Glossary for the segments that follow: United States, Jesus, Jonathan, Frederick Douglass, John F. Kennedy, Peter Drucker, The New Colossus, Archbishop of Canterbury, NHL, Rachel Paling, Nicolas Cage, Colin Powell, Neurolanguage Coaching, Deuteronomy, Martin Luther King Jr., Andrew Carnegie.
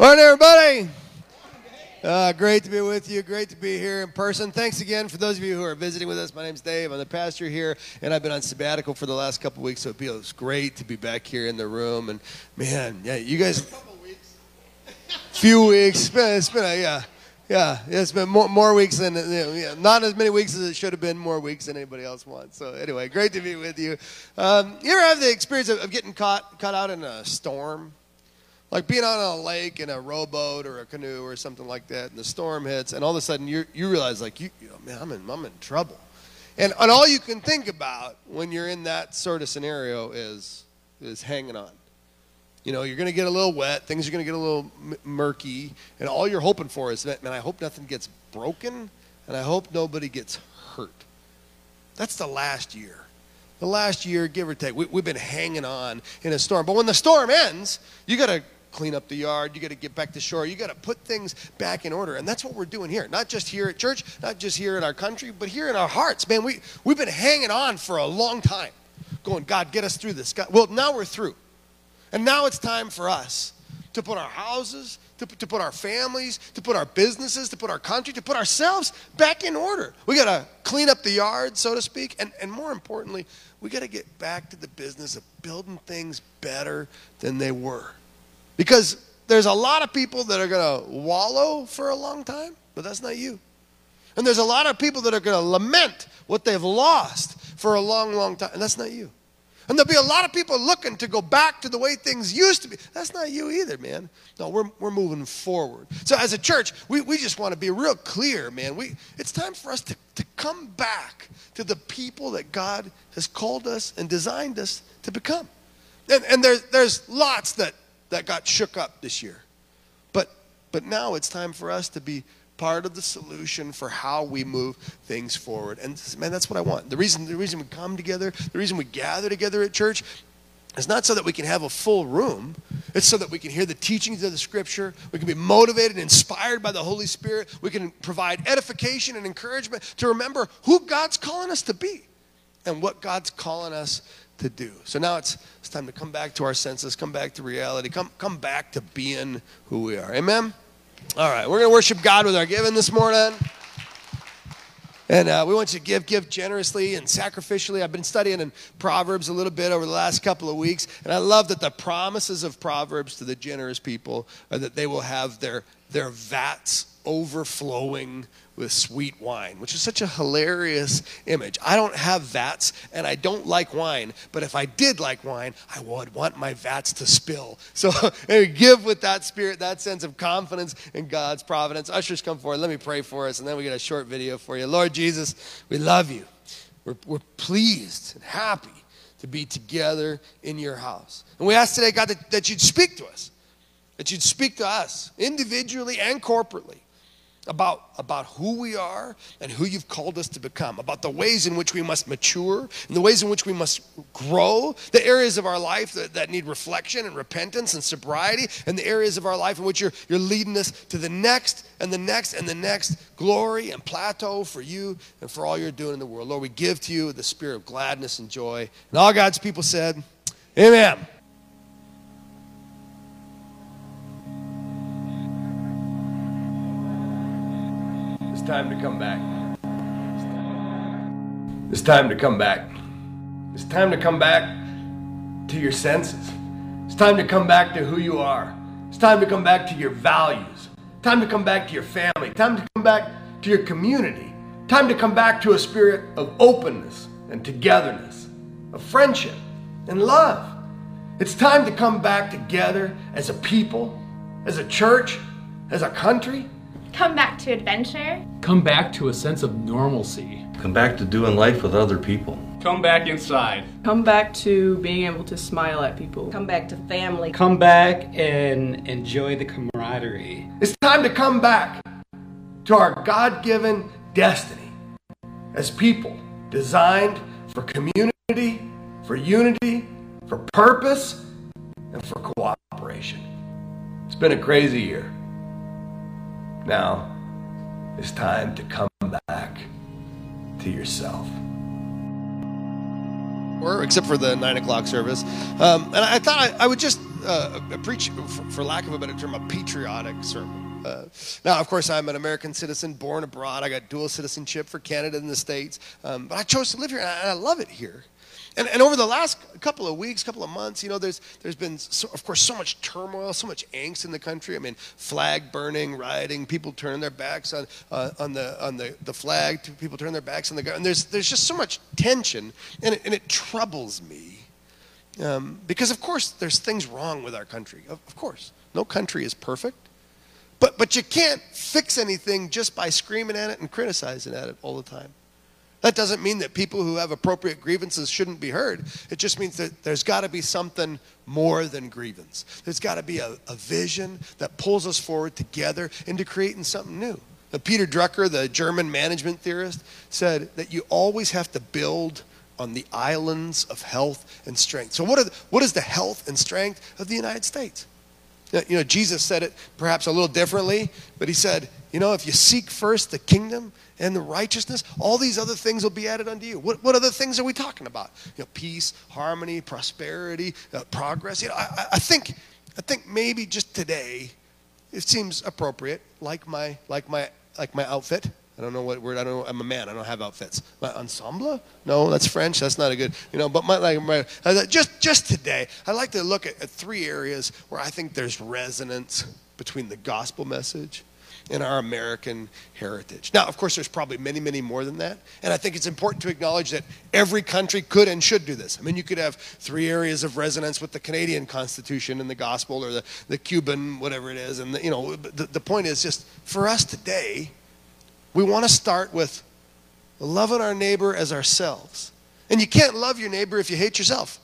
All right, everybody. Great to be with you. Great to be here in person. Thanks again for those of you who are visiting with us. My name's Dave. I'm the pastor here, and I've been on sabbatical for the last couple weeks, so it feels great to be back here in the room. And, man, yeah, you guys. A couple weeks. Few weeks. It's been more weeks than, not as many weeks as it should have been, more weeks than anybody else wants. So anyway, great to be with you. You ever have the experience of getting caught out in a storm? Like being out on a lake in a rowboat or a canoe or something like that, and the storm hits, and all of a sudden you realize, like, man, I'm in trouble. And all you can think about when you're in that sort of scenario is hanging on. You know, you're going to get a little wet, things are going to get a little murky, and all you're hoping for is that, man, I hope nothing gets broken, and I hope nobody gets hurt. That's the last year. The last year, give or take, we've been hanging on in a storm. But when the storm ends, you got to clean up the yard, you got to get back to shore, you got to put things back in order. And that's what we're doing here, not just here at church, not just here in our country, but here in our hearts. Man, we've been hanging on for a long time, going, God, get us through this. God. Well, now we're through. And now it's time for us to put our houses, to put our families, to put our businesses, to put our country, to put ourselves back in order. We got to clean up the yard, so to speak, and more importantly, we got to get back to the business of building things better than they were. Because there's a lot of people that are going to wallow for a long time, but that's not you. And there's a lot of people that are going to lament what they've lost for a long, long time, and that's not you. And there'll be a lot of people looking to go back to the way things used to be. That's not you either, man. No, we're moving forward. So as a church, we just want to be real clear, man. It's time for us to come back to the people that God has called us and designed us to become. And there's lots that got shook up this year. But now it's time for us to be part of the solution for how we move things forward. And, man, that's what I want. The reason we come together, the reason we gather together at church, is not so that we can have a full room. It's so that we can hear the teachings of the Scripture. We can be motivated and inspired by the Holy Spirit. We can provide edification and encouragement to remember who God's calling us to be and what God's calling us to do. So now it's time to come back to our senses, come back to reality, come back to being who we are. Amen? All right, we're going to worship God with our giving this morning. And we want you to give generously and sacrificially. I've been studying in Proverbs a little bit over the last couple of weeks, and I love that the promises of Proverbs to the generous people are that they will have their vats overflowing with sweet wine, which is such a hilarious image. I don't have vats, and I don't like wine, but if I did like wine, I would want my vats to spill. So give with that spirit, that sense of confidence in God's providence. Ushers, come forward. Let me pray for us, and then we get a short video for you. Lord Jesus, we love you. We're pleased and happy to be together in your house. And we ask today, God, that you'd speak to us, that you'd speak to us individually and corporately, about who we are and who you've called us to become, about the ways in which we must mature and the ways in which we must grow, the areas of our life that need reflection and repentance and sobriety, and the areas of our life in which you're leading us to the next and the next and the next glory and plateau for you and for all you're doing in the world. Lord, we give to you the spirit of gladness and joy. And all God's people said, amen. It's time to come back. It's time to come back. It's time to come back to your senses. It's time to come back to who you are. It's time to come back to your values. Time to come back to your family. Time to come back to your community. Time to come back to a spirit of openness and togetherness, of friendship and love. It's time to come back together as a people, as a church, as a country. Come back to adventure. Come back to a sense of normalcy. Come back to doing life with other people. Come back inside. Come back to being able to smile at people. Come back to family. Come back and enjoy the camaraderie. It's time to come back to our God-given destiny as people designed for community, for unity, for purpose, and for cooperation. It's been a crazy year. Now, it's time to come back to yourself. hour, except for the 9 o'clock service. And I thought I would just preach, for lack of a better term, a patriotic sermon. Now, of course, I'm an American citizen born abroad. I got dual citizenship for Canada and the States. But I chose to live here, and I love it here. And over the last couple of weeks, couple of months, you know, there's been, of course, so much turmoil, so much angst in the country. I mean, flag burning, rioting, people turning their backs on the flag, people turning their backs on the government. There's just so much tension, and it troubles me, because of course there's things wrong with our country. Of course, no country is perfect, but you can't fix anything just by screaming at it and criticizing at it all the time. That doesn't mean that people who have appropriate grievances shouldn't be heard. It just means that there's got to be something more than grievance. There's got to be a vision that pulls us forward together into creating something new. Peter Drucker, the German management theorist, said that you always have to build on the islands of health and strength. So what is the health and strength of the United States? You know, Jesus said it perhaps a little differently, but he said, you know, if you seek first the kingdom and the righteousness, all these other things will be added unto you. What other things are we talking about? You know, peace, harmony, prosperity, progress. You know, I think maybe just today, it seems appropriate, like my outfit. I don't know what word. I don't know. I'm a man. I don't have outfits. My ensemble? No, that's French. That's not a good. You know, but just today, I like to look at three areas where I think there's resonance between the gospel message in our American heritage. Now, of course, there's probably many, many more than that. And I think it's important to acknowledge that every country could and should do this. I mean, you could have three areas of resonance with the Canadian Constitution and the gospel, or the Cuban, whatever it is. And, the point is just for us today, we want to start with loving our neighbor as ourselves. And you can't love your neighbor if you hate yourself.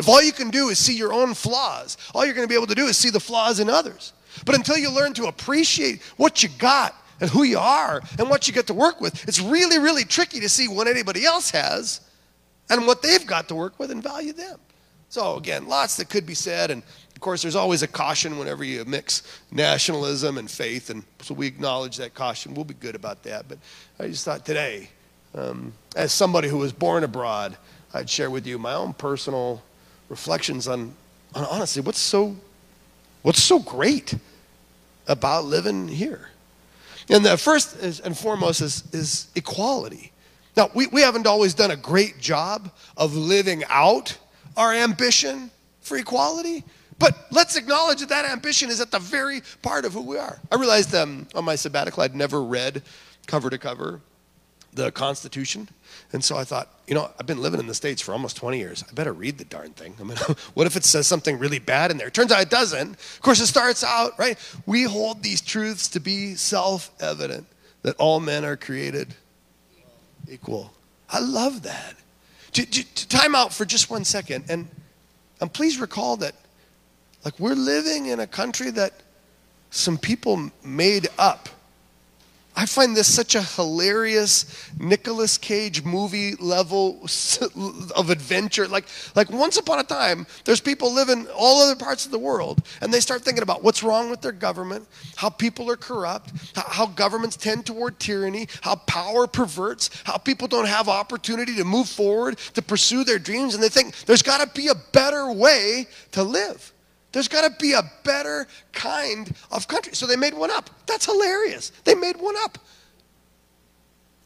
If all you can do is see your own flaws, all you're going to be able to do is see the flaws in others. But until you learn to appreciate what you got and who you are and what you get to work with, it's really, really tricky to see what anybody else has and what they've got to work with and value them. So again, lots that could be said. And of course, there's always a caution whenever you mix nationalism and faith. And so we acknowledge that caution. We'll be good about that. But I just thought today, as somebody who was born abroad, I'd share with you my own personal reflections on honestly, what's so great about living here? And the first and foremost is equality. Now, we haven't always done a great job of living out our ambition for equality, but let's acknowledge that that ambition is at the very part of who we are. I realized on my sabbatical I'd never read cover to cover the Constitution. And so I thought, you know, I've been living in the States for almost 20 years. I better read the darn thing. I mean, what if it says something really bad in there? It turns out it doesn't. Of course, it starts out, right? We hold these truths to be self-evident, that all men are created equal. I love that. Time out for just 1 second. And please recall that, like, we're living in a country that some people made up. I find this such a hilarious Nicolas Cage movie level of adventure. Like once upon a time, there's people living all other parts of the world, and they start thinking about what's wrong with their government, how people are corrupt, how governments tend toward tyranny, how power perverts, how people don't have opportunity to move forward, to pursue their dreams, and they think there's got to be a better way to live. There's got to be a better kind of country. So they made one up. That's hilarious. They made one up.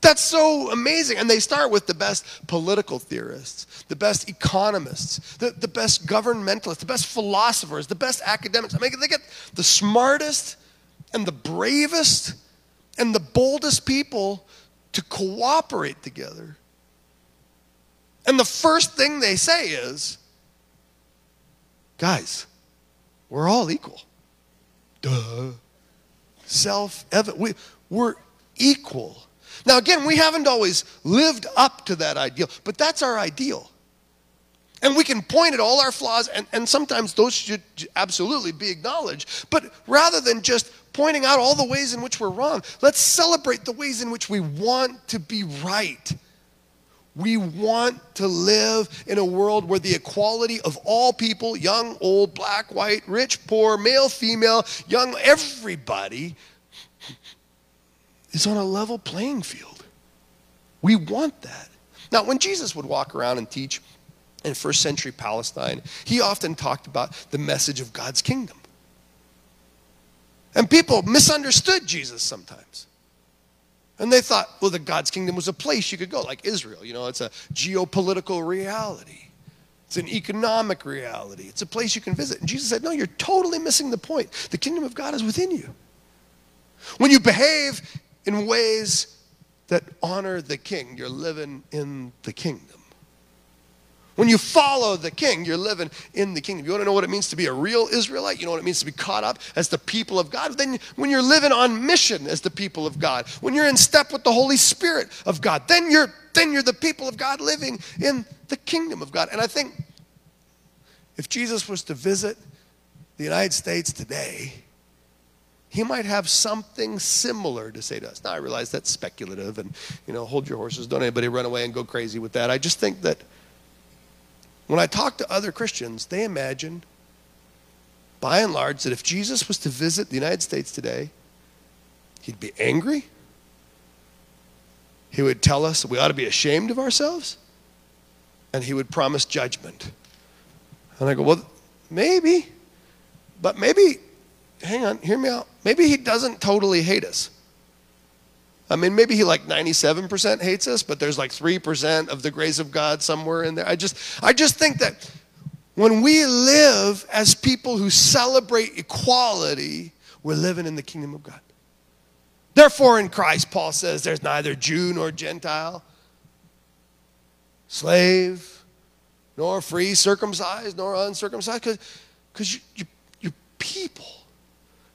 That's so amazing. And they start with the best political theorists, the best economists, the best governmentalists, the best philosophers, the best academics. I mean, they get the smartest and the bravest and the boldest people to cooperate together. And the first thing they say is, guys, we're all equal. Duh. Self-evident. We're equal. Now, again, we haven't always lived up to that ideal, but that's our ideal. And we can point at all our flaws, and sometimes those should absolutely be acknowledged. But rather than just pointing out all the ways in which we're wrong, let's celebrate the ways in which we want to be right. We want to live in a world where the equality of all people, young, old, black, white, rich, poor, male, female, young, everybody, is on a level playing field. We want that. Now, when Jesus would walk around and teach, in first century Palestine, he often talked about the message of God's kingdom. And people misunderstood Jesus sometimes. And they thought, well, the God's kingdom was a place you could go, like Israel. You know, it's a geopolitical reality. It's an economic reality. It's a place you can visit. And Jesus said, no, you're totally missing the point. The kingdom of God is within you. When you behave in ways that honor the king, you're living in the kingdom. When you follow the king, you're living in the kingdom. You want to know what it means to be a real Israelite? You know what it means to be caught up as the people of God? Then when you're living on mission as the people of God, when you're in step with the Holy Spirit of God, then you're the people of God living in the kingdom of God. And I think if Jesus was to visit the United States today, he might have something similar to say to us. Now, I realize that's speculative and, you know, hold your horses. Don't anybody run away and go crazy with that. I just think that when I talk to other Christians, they imagine, by and large, that if Jesus was to visit the United States today, he'd be angry. He would tell us we ought to be ashamed of ourselves. And he would promise judgment. And I go, well, maybe. But maybe, hang on, hear me out. Maybe he doesn't totally hate us. I mean, maybe he like 97% hates us, but there's like 3% of the grace of God somewhere in there. I just think that when we live as people who celebrate equality, we're living in the kingdom of God. Therefore, in Christ, Paul says, there's neither Jew nor Gentile, slave nor free, circumcised nor uncircumcised, because you're people.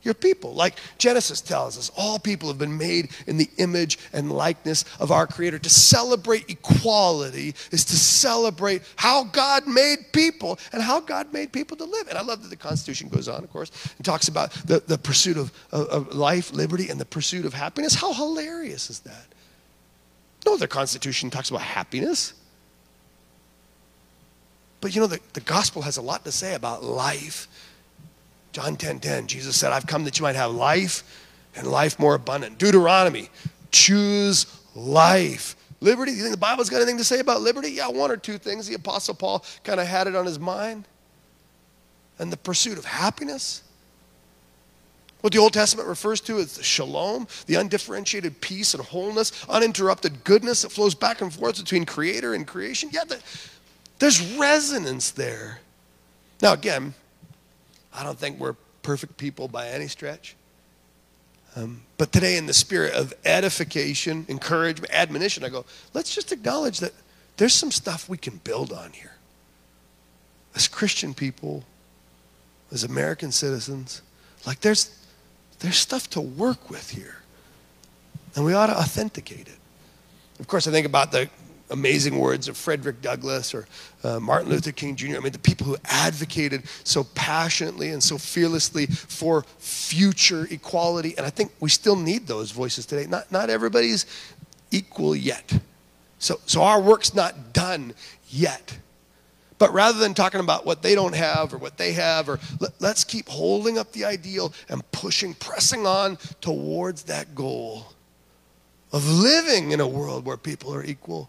Your people, like Genesis tells us, all people have been made in the image and likeness of our Creator. To celebrate equality is to celebrate how God made people and how God made people to live. And I love that the Constitution goes on, of course, and talks about the pursuit of life, liberty, and the pursuit of happiness. How hilarious is that? No other Constitution talks about happiness. But you know, the gospel has a lot to say about life. John 10:10, Jesus said, I've come that you might have life and life more abundant. Deuteronomy, choose life. Liberty, do you think the Bible's got anything to say about liberty? Yeah, one or two things. The Apostle Paul kind of had it on his mind. And the pursuit of happiness. What the Old Testament refers to as shalom, the undifferentiated peace and wholeness, uninterrupted goodness that flows back and forth between creator and creation. Yeah, there's resonance there. Now, again, I don't think we're perfect people by any stretch. But today, in the spirit of edification, encouragement, admonition, I go, let's just acknowledge that there's some stuff we can build on here. As Christian people, as American citizens, like there's stuff to work with here. And we ought to authenticate it. Of course, I think about the amazing words of Frederick Douglass or Martin Luther King Jr. I mean, the people who advocated so passionately and so fearlessly for future equality. And I think we still need those voices today. Not everybody's equal yet. So our work's not done yet. But rather than talking about what they don't have or what they have, or let's keep holding up the ideal and pushing, pressing on towards that goal of living in a world where people are equal.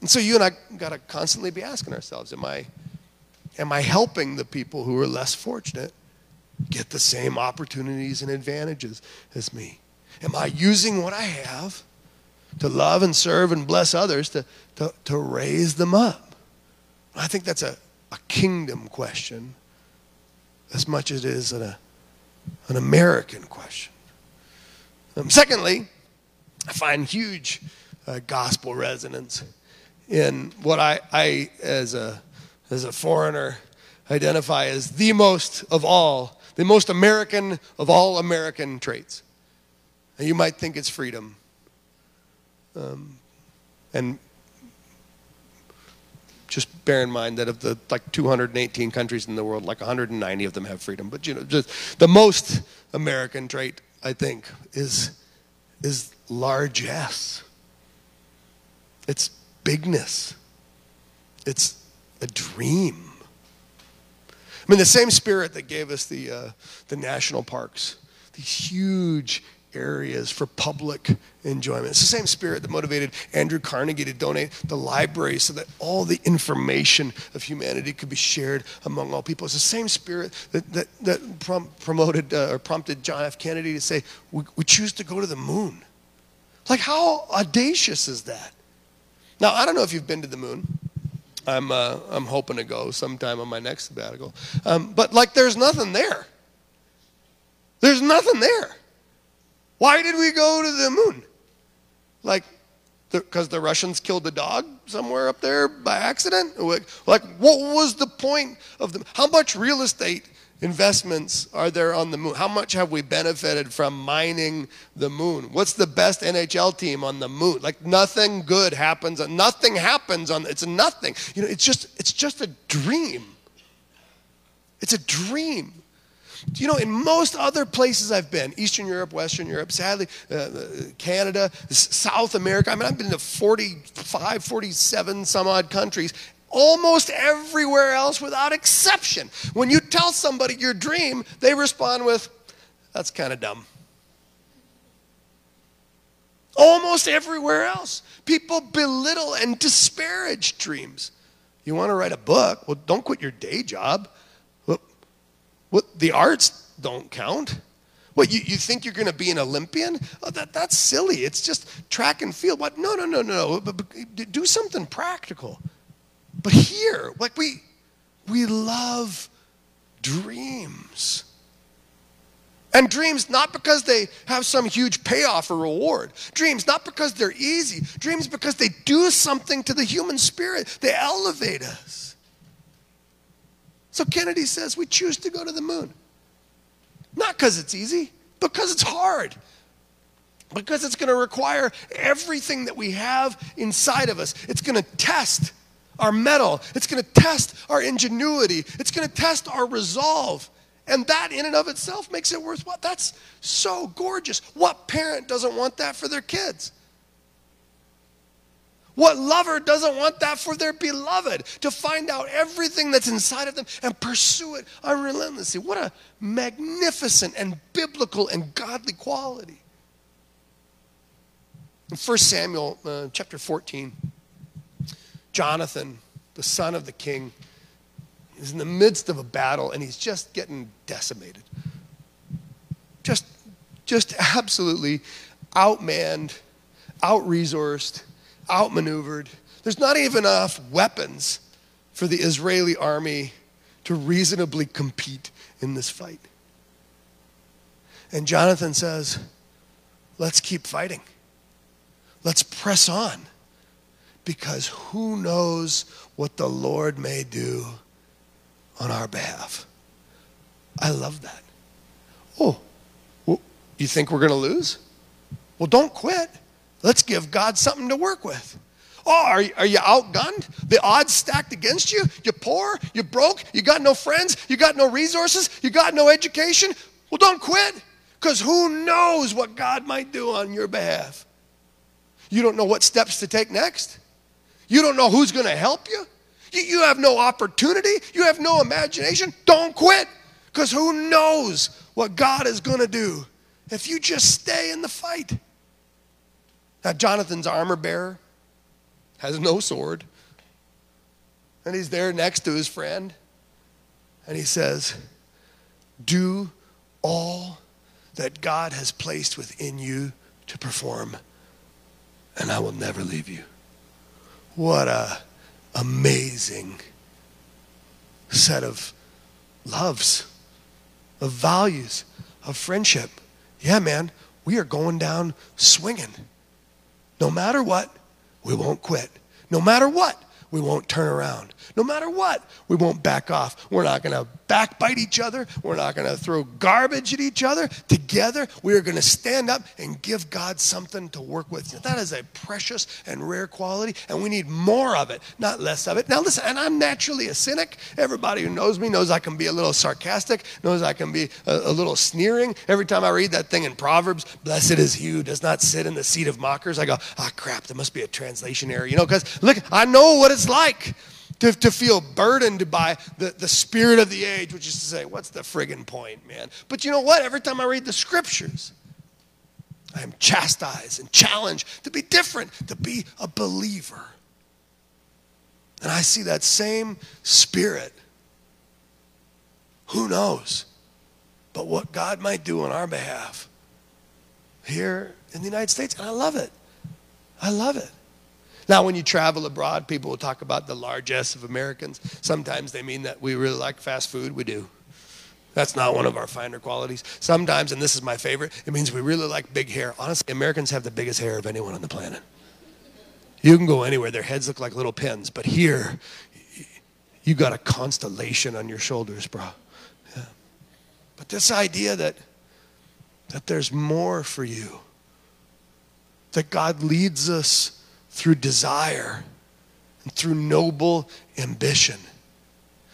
And so you and I got to constantly be asking ourselves, am I helping the people who are less fortunate get the same opportunities and advantages as me? Am I using what I have to love and serve and bless others to raise them up? I think that's a kingdom question as much as it is an American question. Secondly, I find huge gospel resonance in what I as a foreigner, identify as the most American of all American traits. And you might think it's freedom. And just bear in mind that of the like 218 countries in the world, like 190 of them have freedom. But you know, just the most American trait, I think, is largesse. It's bigness. It's a dream. I mean, the same spirit that gave us the national parks, these huge areas for public enjoyment. It's the same spirit that motivated Andrew Carnegie to donate the library so that all the information of humanity could be shared among all people. It's the same spirit that prompted John F. Kennedy to say, we choose to go to the moon. Like, how audacious is that? Now, I don't know if you've been to the moon. I'm hoping to go sometime on my next sabbatical. But, like, there's nothing there. There's nothing there. Why did we go to the moon? Like, because the Russians killed the dog somewhere up there by accident? Like, what was the point of the? How much real estate investments are there on the moon? How much have we benefited from mining the moon? What's the best NHL team on the moon? Like, nothing good happens. Nothing happens on. It's nothing. You know, it's just a dream. It's a dream. You know, in most other places I've been, Eastern Europe, Western Europe, sadly, Canada, South America, I mean, I've been to 45, 47 some odd countries, almost everywhere else without exception. When you tell somebody your dream, they respond with, that's kind of dumb. Almost everywhere else, people belittle and disparage dreams. You want to write a book? Well, don't quit your day job. Well, the arts don't count. What, you think you're going to be an Olympian? Oh, that's silly. It's just track and field. What? No. But do something practical. But here, like we love dreams. And dreams not because they have some huge payoff or reward. Dreams not because they're easy. Dreams because they do something to the human spirit. They elevate us. So Kennedy says we choose to go to the moon. Not because it's easy, because it's hard. Because it's going to require everything that we have inside of us. It's going to test our mettle. It's going to test our ingenuity. It's going to test our resolve. And that in and of itself makes it worthwhile. That's so gorgeous. What parent doesn't want that for their kids? What lover doesn't want that for their beloved? To find out everything that's inside of them and pursue it relentlessly. What a magnificent and biblical and godly quality. In 1 Samuel chapter 14, Jonathan, the son of the king, is in the midst of a battle and he's just getting decimated. Just absolutely outmanned, outresourced, outmaneuvered. There's not even enough weapons for the Israeli army to reasonably compete in this fight. And Jonathan says, let's keep fighting. Let's press on. Because who knows what the Lord may do on our behalf. I love that. Oh, well, you think we're going to lose? Well, don't quit. Let's give God something to work with. Oh, are you outgunned? The odds stacked against you? You're poor? You're broke? You got no friends? You got no resources? You got no education? Well, don't quit, because who knows what God might do on your behalf. You don't know what steps to take next. You don't know who's going to help you. You have no opportunity. You have no imagination. Don't quit, because who knows what God is going to do if you just stay in the fight. Now, Jonathan's armor bearer has no sword. And he's there next to his friend. And he says, do all that God has placed within you to perform, and I will never leave you. What an amazing set of loves, of values, of friendship. Yeah, man, we are going down swinging. No matter what, we won't quit. No matter what, we won't turn around. No matter what, we won't back off. We're not going to backbite each other. We're not going to throw garbage at each other. Together, we are going to stand up and give God something to work with. That is a precious and rare quality, and we need more of it, not less of it. Now listen, and I'm naturally a cynic. Everybody who knows me knows I can be a little sarcastic, knows I can be a little sneering. Every time I read that thing in Proverbs, blessed is he who does not sit in the seat of mockers, I go, ah, crap, there must be a translation error. You know, because look, I know what it's like to feel burdened by the spirit of the age, which is to say, what's the friggin' point, man? But you know what? Every time I read the scriptures, I am chastised and challenged to be different, to be a believer. And I see that same spirit. Who knows? But what God might do on our behalf here in the United States. And I love it. I love it. Now, when you travel abroad, people will talk about the largesse of Americans. Sometimes they mean that we really like fast food. We do. That's not one of our finer qualities. Sometimes, and this is my favorite, it means we really like big hair. Honestly, Americans have the biggest hair of anyone on the planet. You can go anywhere. Their heads look like little pins. But here, you got a constellation on your shoulders, bro. Yeah. But this idea that there's more for you, that God leads us through desire and through noble ambition,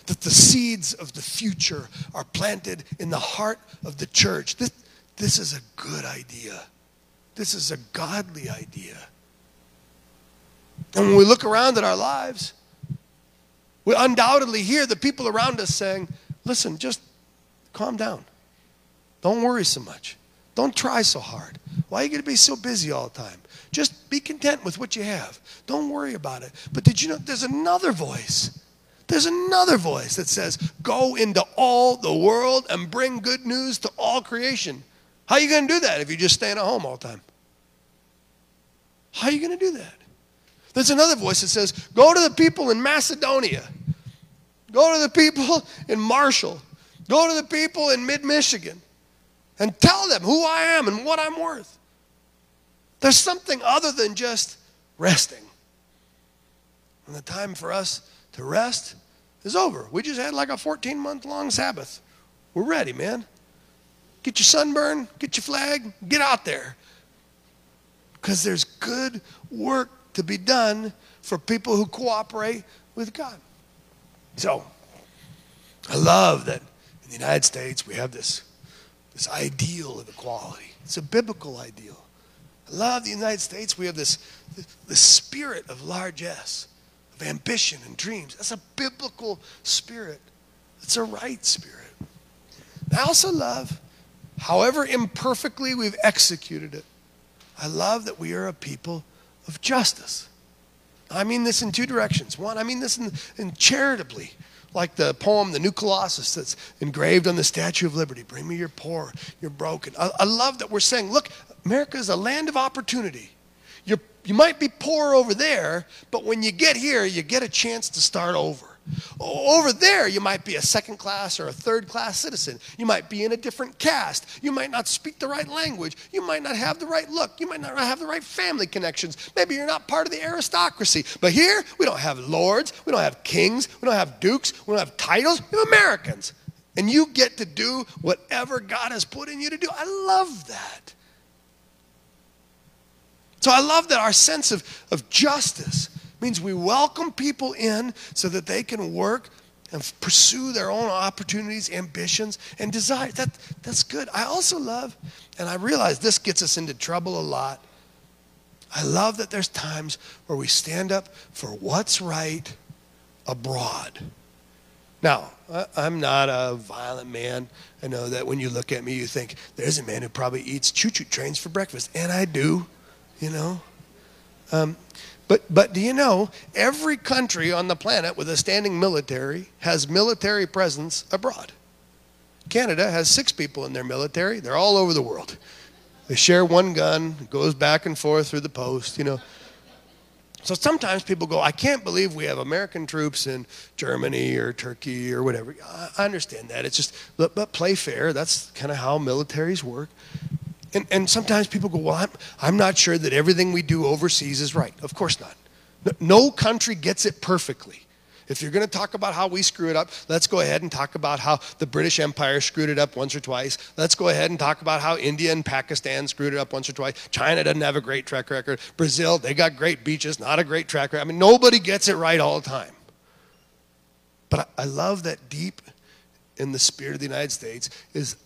that the seeds of the future are planted in the heart of the church. This is a good idea. This is a godly idea. And when we look around at our lives, we undoubtedly hear the people around us saying, listen, just calm down. Don't worry so much. Don't try so hard. Why are you going to be so busy all the time? Just be content with what you have. Don't worry about it. But did you know there's another voice? There's another voice that says, go into all the world and bring good news to all creation. How are you going to do that if you're just staying at home all the time? How are you going to do that? There's another voice that says, go to the people in Macedonia. Go to the people in Marshall. Go to the people in mid-Michigan and tell them who I am and what I'm worth. There's something other than just resting. And the time for us to rest is over. We just had like a 14-month-long Sabbath. We're ready, man. Get your sunburn, get your flag, get out there. Because there's good work to be done for people who cooperate with God. So, I love that in the United States we have this ideal of equality. It's a biblical ideal. I love the United States we have this spirit of largesse, of ambition and dreams. That's a biblical spirit. It's a right spirit. I also love, however imperfectly we've executed it, I love that we are a people of justice. I mean this in two directions. One, I mean this in charitably, like the poem, The New Colossus, that's engraved on the Statue of Liberty. Bring me your poor, your broken. I love that we're saying, look, America is a land of opportunity. You might be poor over there, but when you get here, you get a chance to start over. Over there, you might be a second-class or a third-class citizen. You might be in a different caste. You might not speak the right language. You might not have the right look. You might not have the right family connections. Maybe you're not part of the aristocracy. But here, we don't have lords. We don't have kings. We don't have dukes. We don't have titles. We're Americans. And you get to do whatever God has put in you to do. I love that. So I love that our sense of justice means we welcome people in so that they can work and pursue their own opportunities, ambitions, and desires. That's good. I also love, and I realize this gets us into trouble a lot, I love that there's times where we stand up for what's right abroad. Now, I'm not a violent man. I know that when you look at me, you think, there's a man who probably eats choo-choo trains for breakfast. And I do, you know. But do you know, every country on the planet with a standing military has military presence abroad. Canada has 6 people in their military. They're all over the world. They share one gun. It goes back and forth through the post, you know. So sometimes people go, I can't believe we have American troops in Germany or Turkey or whatever. I understand that. It's just, but play fair. That's kind of how militaries work. And sometimes people go, well, I'm not sure that everything we do overseas is right. Of course not. No country gets it perfectly. If you're going to talk about how we screw it up, let's go ahead and talk about how the British Empire screwed it up once or twice. Let's go ahead and talk about how India and Pakistan screwed it up once or twice. China doesn't have a great track record. Brazil, they got great beaches, not a great track record. I mean, nobody gets it right all the time. But I love that deep in the spirit of the United States is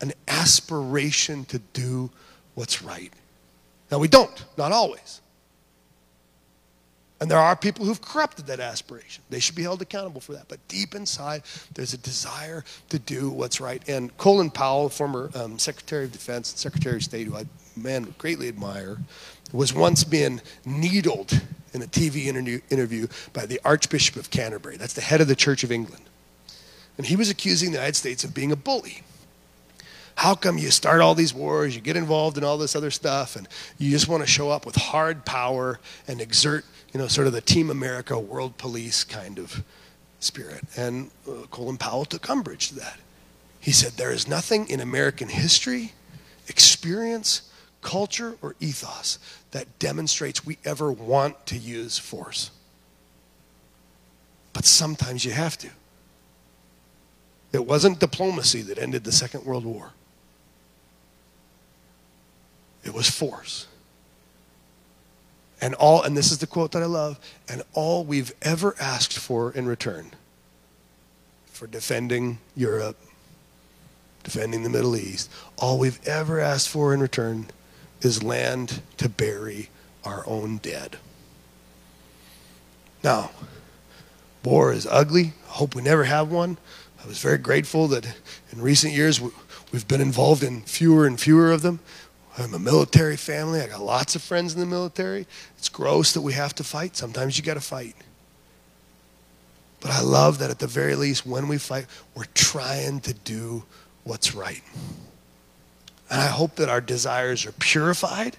an aspiration to do what's right. Now, we don't, not always. And there are people who've corrupted that aspiration. They should be held accountable for that. But deep inside, there's a desire to do what's right. And Colin Powell, former Secretary of Defense and Secretary of State, who I, man, greatly admire, was once being needled in a TV interview by the Archbishop of Canterbury. That's the head of the Church of England. And he was accusing the United States of being a bully. How come you start all these wars, you get involved in all this other stuff, and you just want to show up with hard power and exert, you know, sort of the Team America, world police kind of spirit? And Colin Powell took umbrage to that. He said, there is nothing in American history, experience, culture, or ethos that demonstrates we ever want to use force. But sometimes you have to. It wasn't diplomacy that ended the Second World War. It was force. And this is the quote that I love, and all we've ever asked for in return for defending Europe, defending the Middle East, all we've ever asked for in return is land to bury our own dead. Now, war is ugly. I hope we never have one. I was very grateful that in recent years we've been involved in fewer and fewer of them. I'm a military family. I got lots of friends in the military. It's gross that we have to fight. Sometimes you got to fight. But I love that at the very least, when we fight, we're trying to do what's right. And I hope that our desires are purified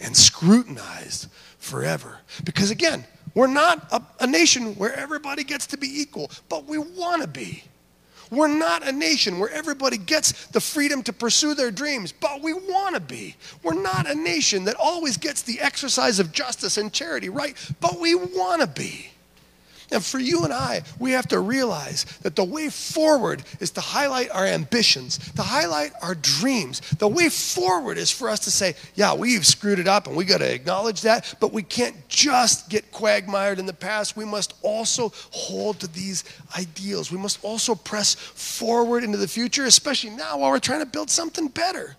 and scrutinized forever. Because again, we're not a nation where everybody gets to be equal, but we want to be. We're not a nation where everybody gets the freedom to pursue their dreams, but we want to be. We're not a nation that always gets the exercise of justice and charity, right? But we want to be. And for you and I, we have to realize that the way forward is to highlight our ambitions, to highlight our dreams. The way forward is for us to say, yeah, we've screwed it up and we got to acknowledge that, but we can't just get quagmired in the past. We must also hold to these ideals. We must also press forward into the future, especially now while we're trying to build something better.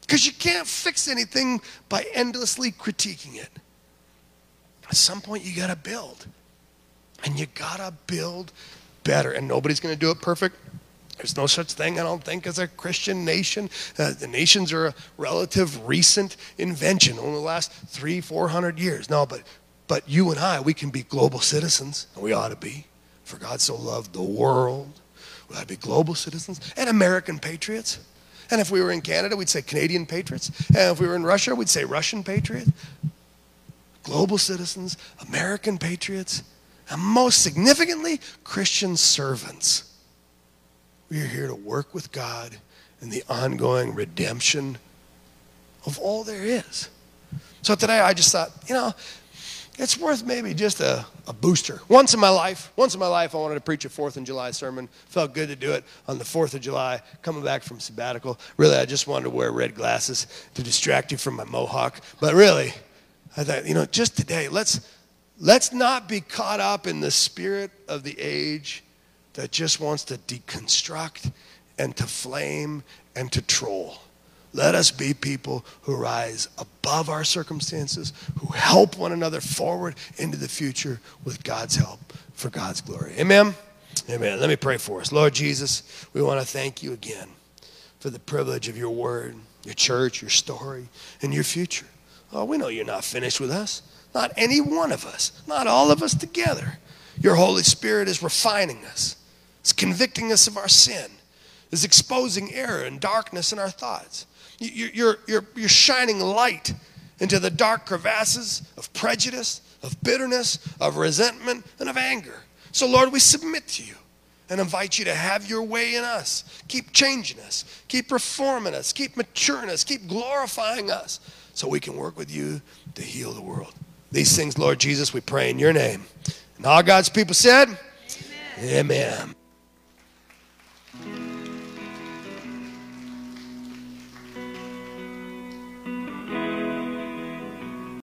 Because you can't fix anything by endlessly critiquing it. At some point, you got to build. And you gotta build better. And nobody's gonna do it perfect. There's no such thing, I don't think, as a Christian nation. The nations are a relative recent invention, only the last 300-400 years. No, but you and I, we can be global citizens, and we ought to be. For God so loved the world. We ought to be global citizens and American patriots. And if we were in Canada, we'd say Canadian patriots. And if we were in Russia, we'd say Russian patriots. Global citizens, American patriots. And most significantly, Christian servants. We are here to work with God in the ongoing redemption of all there is. So today I just thought, you know, it's worth maybe just a booster. Once in my life I wanted to preach a 4th of July sermon. Felt good to do it on the 4th of July, coming back from sabbatical. Really, I just wanted to wear red glasses to distract you from my mohawk. But really, I thought, you know, just today, let's not be caught up in the spirit of the age that just wants to deconstruct and to flame and to troll. Let us be people who rise above our circumstances, who help one another forward into the future with God's help for God's glory. Amen? Amen. Let me pray for us. Lord Jesus, we want to thank you again for the privilege of your word, your church, your story, and your future. Oh, we know you're not finished with us. Not any one of us, not all of us together. Your Holy Spirit is refining us. It's convicting us of our sin. It's exposing error and darkness in our thoughts. You're shining light into the dark crevasses of prejudice, of bitterness, of resentment, and of anger. So, Lord, we submit to you and invite you to have your way in us. Keep changing us. Keep reforming us. Keep maturing us. Keep glorifying us so we can work with you to heal the world. These things, Lord Jesus, we pray in your name. And all God's people said, Amen. Amen.